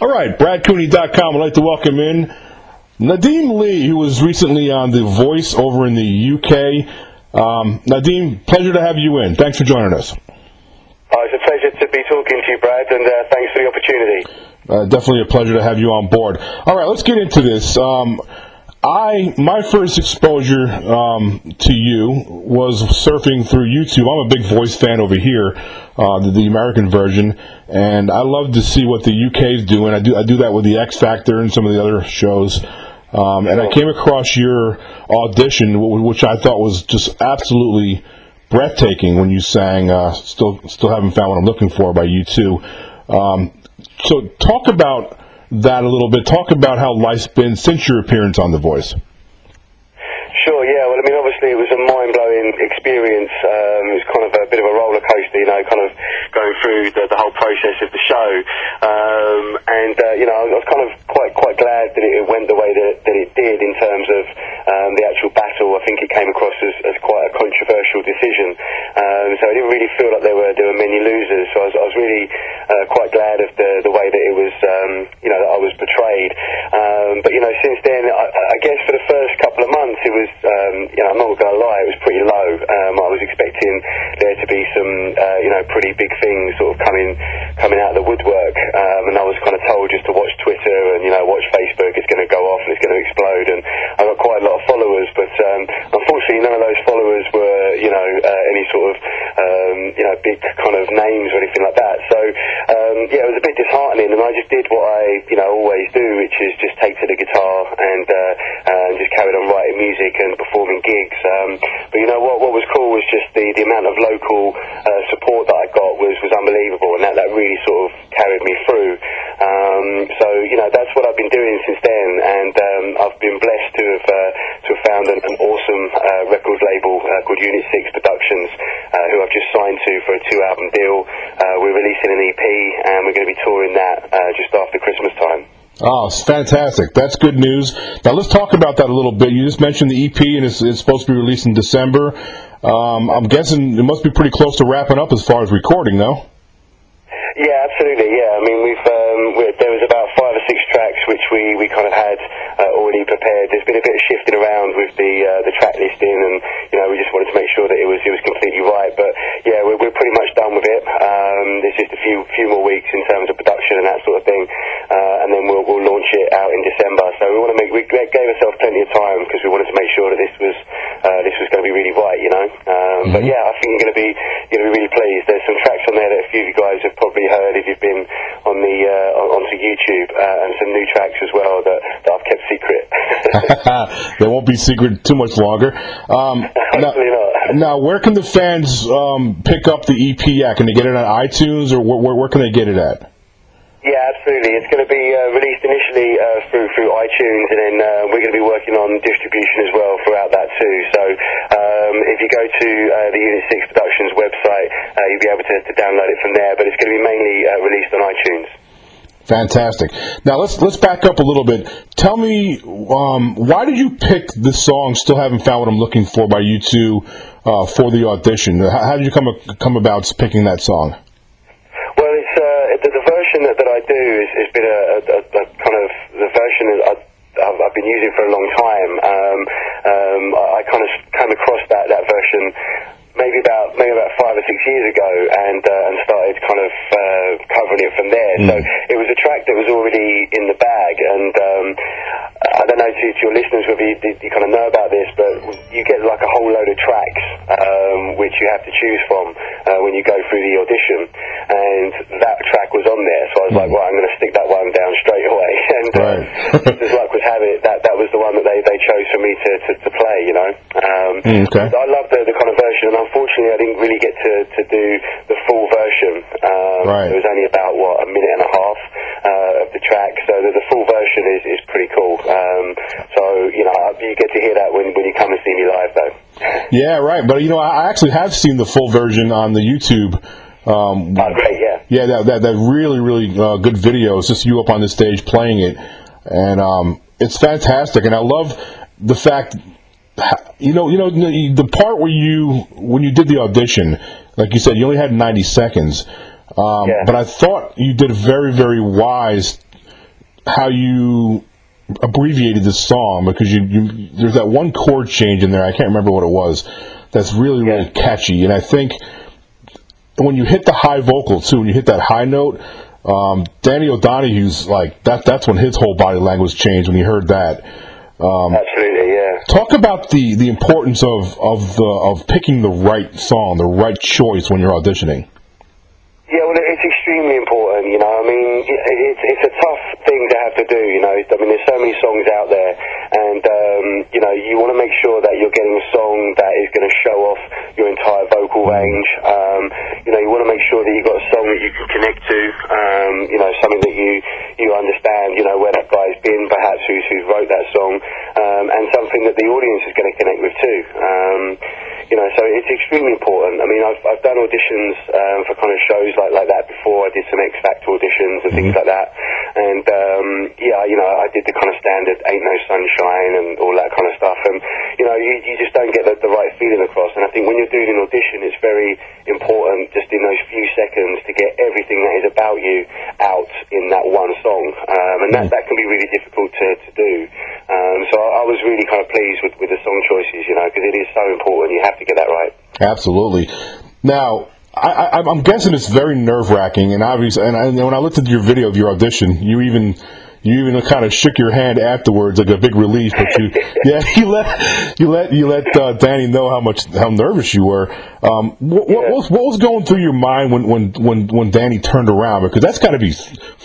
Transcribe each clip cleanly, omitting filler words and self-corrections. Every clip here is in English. All right, BradCooney.com would like to welcome in Nadim Lee, who was recently on The Voice over in the UK. Nadim, pleasure to have you in. Thanks for joining us. It's a pleasure to be talking to you, Brad, and thanks for the opportunity. Definitely a pleasure to have you on board. All right, let's get into this. My first exposure to you was surfing through YouTube. I'm a big Voice fan over here, the American version, and I love to see what the UK's doing. I do that with the X Factor and some of the other shows. And I came across your audition, which I thought was just absolutely breathtaking when you sang Still Haven't Found What I'm Looking For by U2. So talk about that a little bit. Talk about how life's been since your appearance on The Voice. Sure, yeah. Well, I mean, obviously it was a mind-blowing experience. It was kind of a bit of a roller coaster, you know, kind of going through the whole process of the show. I was kind of quite glad that it went the way that it did in terms of the actual battle. I think it came across as quite a controversial decision. So I didn't really feel like there were many losers. So I was really quite glad of the way that it was, that I was portrayed. Since then, I guess for the first couple of months, it was. I'm not going to lie, it was pretty low. I was expecting there to be some, pretty big things sort of coming out of the woodwork. And I was kind of told just to watch Twitter and, watch Facebook. It's going to go off and it's going to explode. And I got quite a lot of followers, but unfortunately none of those followers were, any sort of, big kind of names or anything like that. So, it was a bit disheartening. And I just did what I, always do, which is just take to the guitar and just carried on writing music and performing gigs, but what was cool was just the amount of local support that I got was unbelievable, and that really sort of carried me through, that's what I've been doing since then, and I've been blessed to have found an awesome record label called Unit 6 Productions, who I've just signed to for a 2-album deal. We're releasing an EP and we're going to be touring that just after Christmas time. Oh, it's fantastic. That's good news. Now, let's talk about that a little bit. You just mentioned the EP, and it's supposed to be released in December. I'm guessing it must be pretty close to wrapping up as far as recording, though. Yeah, absolutely, yeah. I mean, there was about 5 or 6 tracks which we kind of had already prepared. There's been a bit of shifting around with the track listing, and, we just wanted to make sure that it was completely right. But, yeah, we're pretty much done with it. There's just a few more weeks in terms of production and that sort of thing, and then we'll launch it out in December. So we gave ourselves plenty of time because we wanted to make sure that this was going to be really right, But, yeah, I think you're going to be really pleased. There's some tracks on there that a few of you guys have probably heard if you've been on the onto YouTube, and some new tracks as well that I've kept secret. They won't be secret too much longer. Hopefully not. Now, where can the fans pick up the EP at? Can they get it on iTunes, or where can they get it at? Yeah, absolutely. It's going to be released initially through iTunes, and then we're going to be working on distribution as well throughout that too. So if you go to the Unit 6 Productions website, you'll be able to download it from there, but it's going to be mainly released on iTunes. Fantastic. Now, let's back up a little bit. Tell me, why did you pick the song Still Haven't Found What I'm Looking For by U2 for the audition? How did you come about picking that song? Well, it's the version that I do has been a kind of the version that I've been using for a long time. I kind of came across that version maybe about 5 or 6 years ago, and started kind of covering it from there. So it was a track that was already in the bag, and I don't know to your listeners whether you kind of know about this, but you get like a whole load of tracks which you have to choose from when you go through the audition, and that track was on there. So I was like, well, I'm going to stick that one down straight away, and as luck would have it, that was the one that they chose for me to play. I love the kind of version, and unfortunately, I didn't really get to do the full version. Right. It was only about, a minute and a half of the track, so the full version is pretty cool. You get to hear that when you come and see me live, though. Yeah, right. But, I actually have seen the full version on the YouTube. Oh, great, yeah. Yeah, that really, really good video. It's just you up on the stage playing it, and it's fantastic. And I love the fact... the part where when you did the audition, like you said, you only had 90 seconds, but I thought you did a very, very wise how you abbreviated the song, because you there's that one chord change in there, I can't remember what it was, that's really, really catchy. And I think when you hit the high vocal, too, when you hit that high note, Danny O'Donoghue's like, that's when his whole body language changed, when you heard that. Absolutely, yeah. Talk about the importance of picking the right song, the right choice when you're auditioning. Yeah, well, it's extremely important, you know. I mean, it's a tough thing to have to do, you know. I mean, there's so many songs out there, and, you know, you want to make sure that you're getting a song that is going to show off your entire vocal range. You know, you want to make sure that you've got a song that you can connect to, you know, something that you understand, you know, where that guy's been, perhaps who wrote that song, and something that the audience is going to connect with too. You know, so it's extremely important. I mean, I've done auditions for kind of shows like that before. I did some X Factor auditions and things like that. And, yeah, you know, I did the kind of standard Ain't No Sunshine and all that kind of stuff. And, you know, you just don't get the right feeling across. And I think when you're doing an audition, it's very important just in those few seconds to get everything that is about you out in that one song. And that can be really difficult to do. So I was really kind of pleased with the song choices, you know, because it is so important. You have to get that right. Absolutely. Now, I'm guessing it's very nerve-wracking, and obviously, and when I looked at your video of your audition, you even kind of shook your hand afterwards, like a big release. But you let Danny know how nervous you were. What was going through your mind when Danny turned around? Because that's got to be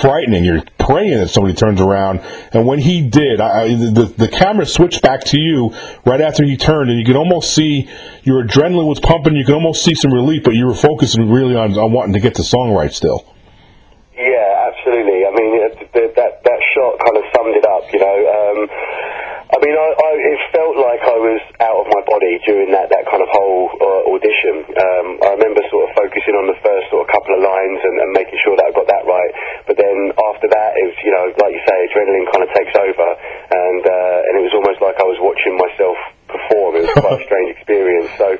frightening. You're praying that somebody turns around, and when he did, the camera switched back to you right after he turned, and you could almost see your adrenaline was pumping. You could almost see some relief, but you were focusing really on wanting to get the song right still. Yeah, absolutely. I mean, that shot kind of summed it up, you know. I mean, it felt like I was out of my body during that kind of whole audition. I remember sort of focusing on the first sort of couple of lines and making sure that I got that right. But then after that, it was, you know, like you say, adrenaline kind of takes over. And it was almost like I was watching myself perform. It was quite a strange experience. So,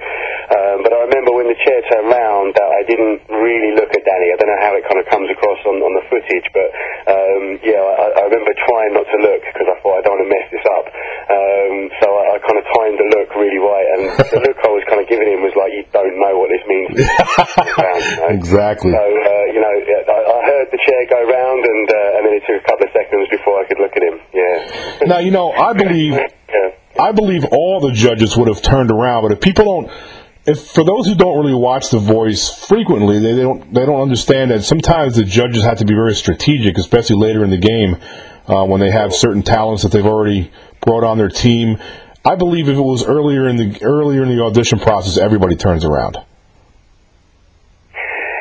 but I remember when the chair turned round, that I didn't really look at Danny. I don't know how it kind of comes across on the footage, but I remember trying not to look because I thought I don't want to mess this up. So I kind of timed the look really right, and the look I was kind of giving him was like, you don't know what this means. Exactly. So you know, I heard the chair go round, and then it took a couple of seconds before I could look at him. Yeah. Now, you know, I believe all the judges would have turned around, but for those who don't really watch The Voice frequently, they don't understand that sometimes the judges have to be very strategic, especially later in the game when they have certain talents that they've already brought on their team. I believe if it was earlier in the audition process, everybody turns around.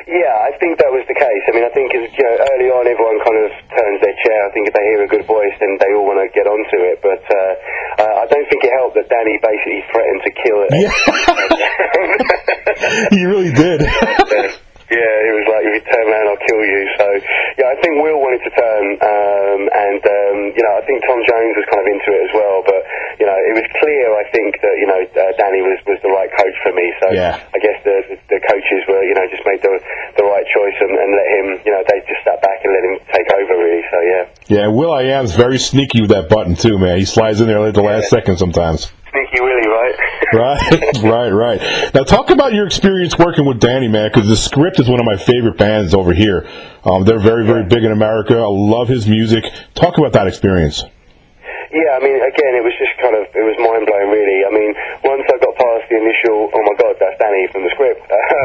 Yeah, I think that was the case. I mean, I think, you know, early on everyone kind of turns their chair. I think if they hear a good voice, then they all want to get onto it. But I don't think it helped that Danny basically threatened to kill it. Yeah. He really did. Yeah, it was like, if you turn around, I'll kill you. So, yeah, I think Will wanted to turn, you know, I think Tom Jones was kind of into it as well. But, you know, it was clear, I think, that, you know, Danny was the right coach for me. So yeah. I guess the coaches were, you know, just made the right choice and let him, you know, they just sat back and let him take over, really. So, yeah. Yeah, Will I Am's very sneaky with that button, too, man. He slides in there at the last second sometimes. Sneaky Willie, right? Right. Now, talk about your experience working with Danny, man, because The Script is one of my favorite bands over here. They're very, very big in America. I love his music. Talk about that experience. Yeah, I mean, again, it was just kind of, it was mind-blowing, really. I mean, once I got past the initial, oh, my God, that's Danny from The Script.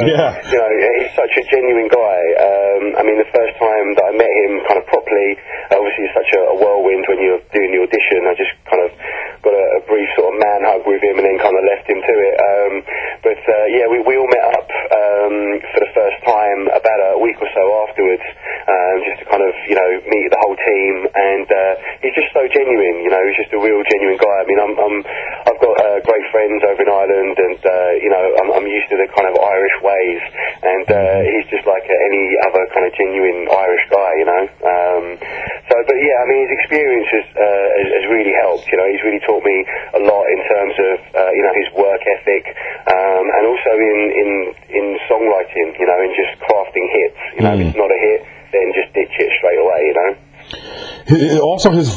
Yeah. You know, he's such a genuine guy. I mean, the first time that I met him kind of properly, obviously it's such a whirlwind when you're doing the audition. I just kind of got a brief sort of man hug with him and then kind of left him to it. We all met up for the first time about a week or so afterwards, just to kind of, you know, meet the whole team. And he's just so genuine, you know, he's just a real genuine guy. I mean, I've got great friends over in Ireland, and, you know, I'm used to the kind of Irish ways, and he's just like any other kind of genuine Irish guy, you know. I mean, his experience has really helped, you know. He's really taught me a lot in terms of, you know, his work ethic, and also in songwriting, you know, in just crafting hits. You know, if it's not a hit, then just ditch it straight away, you know. Also, his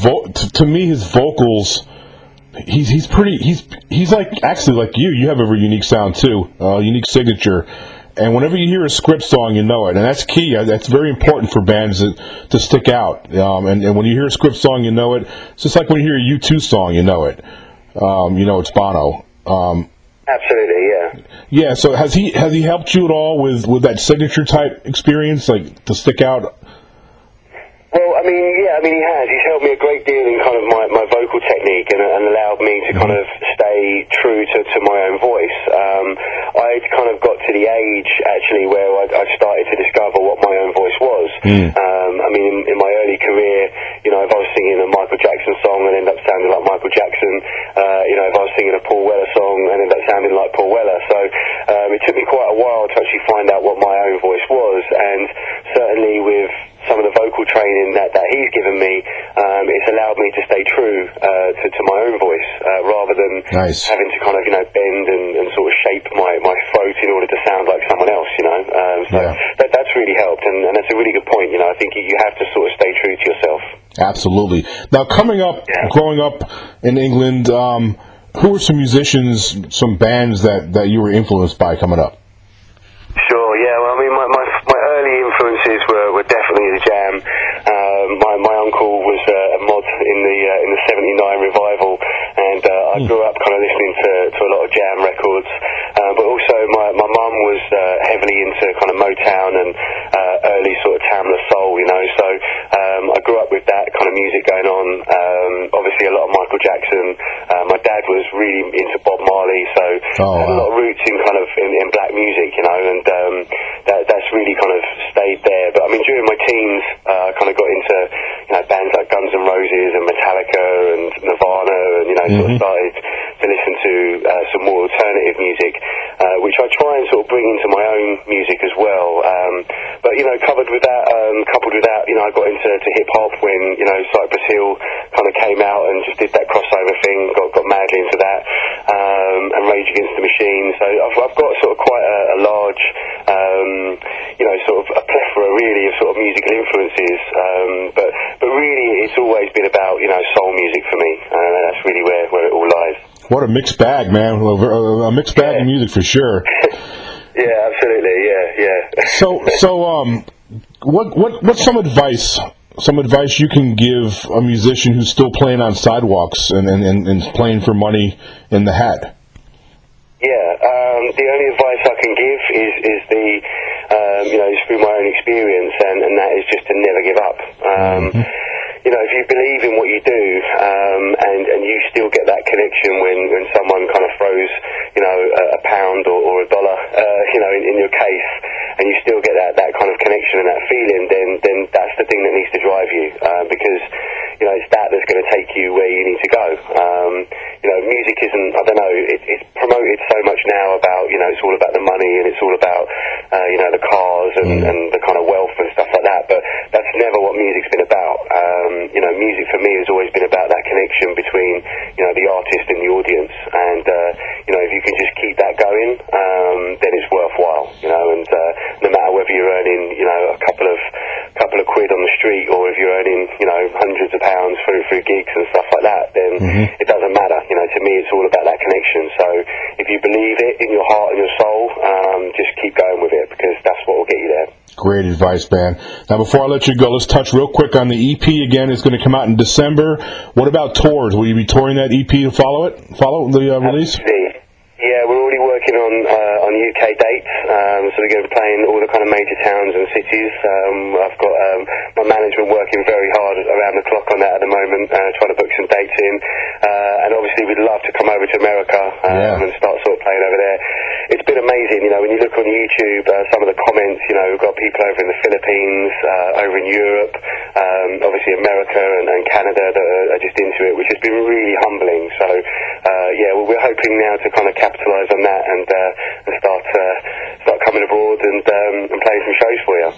to me, his vocals. He's pretty. He's like actually like you. You have a unique sound too, unique signature. And whenever you hear a Script song, you know it, and that's key. That's very important for bands to stick out. And when you hear a Script song, you know it. It's just like when you hear a U2 song, you know it. You know it's Bono. Absolutely, yeah. Yeah. So has he helped you at all with that signature type experience, like to stick out? Well, I mean, yeah, I mean, he has. He's helped me a great deal in kind of my vocal technique and allowed me to kind of stay true to my own voice. I'd kind of got to the age, actually, where I started to discover what my own voice was. I mean, in my early career, you know, if I was singing a Michael Jackson song and ended up sounding like Michael Jackson, you know, if I was singing a Paul Weller song and ended up sounding like Paul Weller. So it took me quite a while to actually find out what my own voice was, and certainly with some of the vocal training that he's given me, it's allowed me to stay true to my own voice rather than having to kind of, you know, bend and sort of shape my throat in order to sound like someone else, you know. That's really helped, and that's a really good point, you know. I think you have to sort of stay true to yourself. Absolutely. Now, growing up in England, who were some musicians, some bands that you were influenced by coming up? Sure, yeah. Well, I mean, my early influences were definitely The Jam. My uncle was a mod in the 79 revival, and I grew up kind of listening to a lot of Jam records. But also my mum was heavily into kind of Motown and early sort of Tamla soul, you know. So I grew up with that kind of music going on. Obviously a lot of Michael Jackson. My dad was really into Bob Marley, so a lot of roots in kind of in black music, you know. And that's really kind of stayed there. But I mean, during my teens, I kind of got into, you know, bands like Guns N' Roses and Metallica and Nirvana, and, you know, sort of started to listen to some more alternative music, which I try and sort of bring into my own music as well. But, you know, coupled with that, you know, I got into hip-hop when, you know, Cypress Hill kind of came out and just did that crossover thing, got madly into that, and Rage Against the Machine. So I've got sort of quite a large, you know, sort of a plethora, really, of sort of musical influences. But really, it's always been about, you know, soul music for me, and that's really where it all lies. What a mixed bag, man! A mixed bag of music for sure. Yeah, absolutely. Yeah. So, what's some advice you can give a musician who's still playing on sidewalks and playing for money in the hat? Yeah, the only advice I can give is the, you know, just through my own experience, and that is just to never give up. You know, if you believe in what you do, and you still get that connection when someone kind of throws, you know, a pound or $1, you know, in your case, and you still get that kind of connection and that feeling, then that's the thing that needs to drive you, because, you know, it's that's going to take you where you need to go. You know, music isn't, I don't know, it's promoted so much now about, you know, it's all about the money and it's all about, you know, the cars and the kind of wealth and stuff like that, but that's never what music's been about. You know, music for me has always been about that connection between, you know, the artist and the audience, and you know, if you can just keep that going, then it's worthwhile, you know. And no matter whether you're earning, you know, a couple of quid on the street, or if you're earning, you know, hundreds of pounds through gigs and stuff like that, then it doesn't matter, you know. To me, it's all about that connection. So if you believe it in your heart and your soul, just keep going with it, because that's what will get you there. Great advice, man. Now, before I let you go, let's touch real quick on the EP again. It's going to come out in December. What about tours? Will you be touring that EP to follow the release? Yeah, we're already working on UK dates, so we're going to be playing all the kind of major towns and cities. I've got my management working very hard around the clock on that at the moment, trying to book some dates in, and obviously we'd love to come over to America and start sort of playing over there. It's been amazing, you know, when you look on YouTube, some of the comments, you know, we've got people over in the Philippines, over in Europe, obviously America and Canada that are just into it, which has been really humbling. So, yeah, we're hoping now to kind of capitalise on that and start coming abroad and playing some shows for you.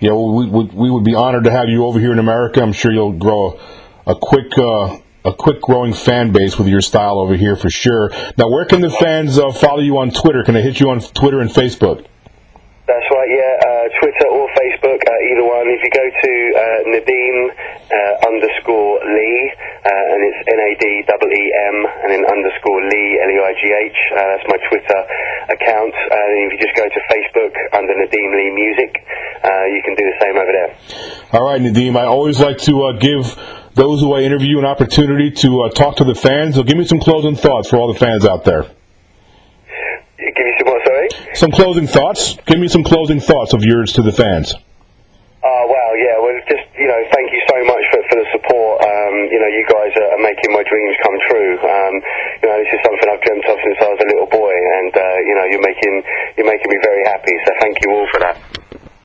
Yeah, well, we would be honoured to have you over here in America. I'm sure you'll grow a quick growing fan base with your style over here for sure. Now, where can the fans follow you on Twitter? Can they hit you on Twitter and Facebook? That's right, yeah. Twitter or Facebook at either one. If you go to Nadim _Lee, and it's N-A-D-E-E-M, and then _Lee, L-E-I-G-H, that's my Twitter account. And if you just go to Facebook under Nadim Lee Music, you can do the same over there. All right, Nadim, I always like to give those who I interview an opportunity to talk to the fans. So give me some closing thoughts for all the fans out there. Give me some what, sorry? Some closing thoughts. Give me some closing thoughts of yours to the fans. Well, yeah, well, just, you know, thank you so much for the support. You know, you guys are making my dreams come true. You know, this is something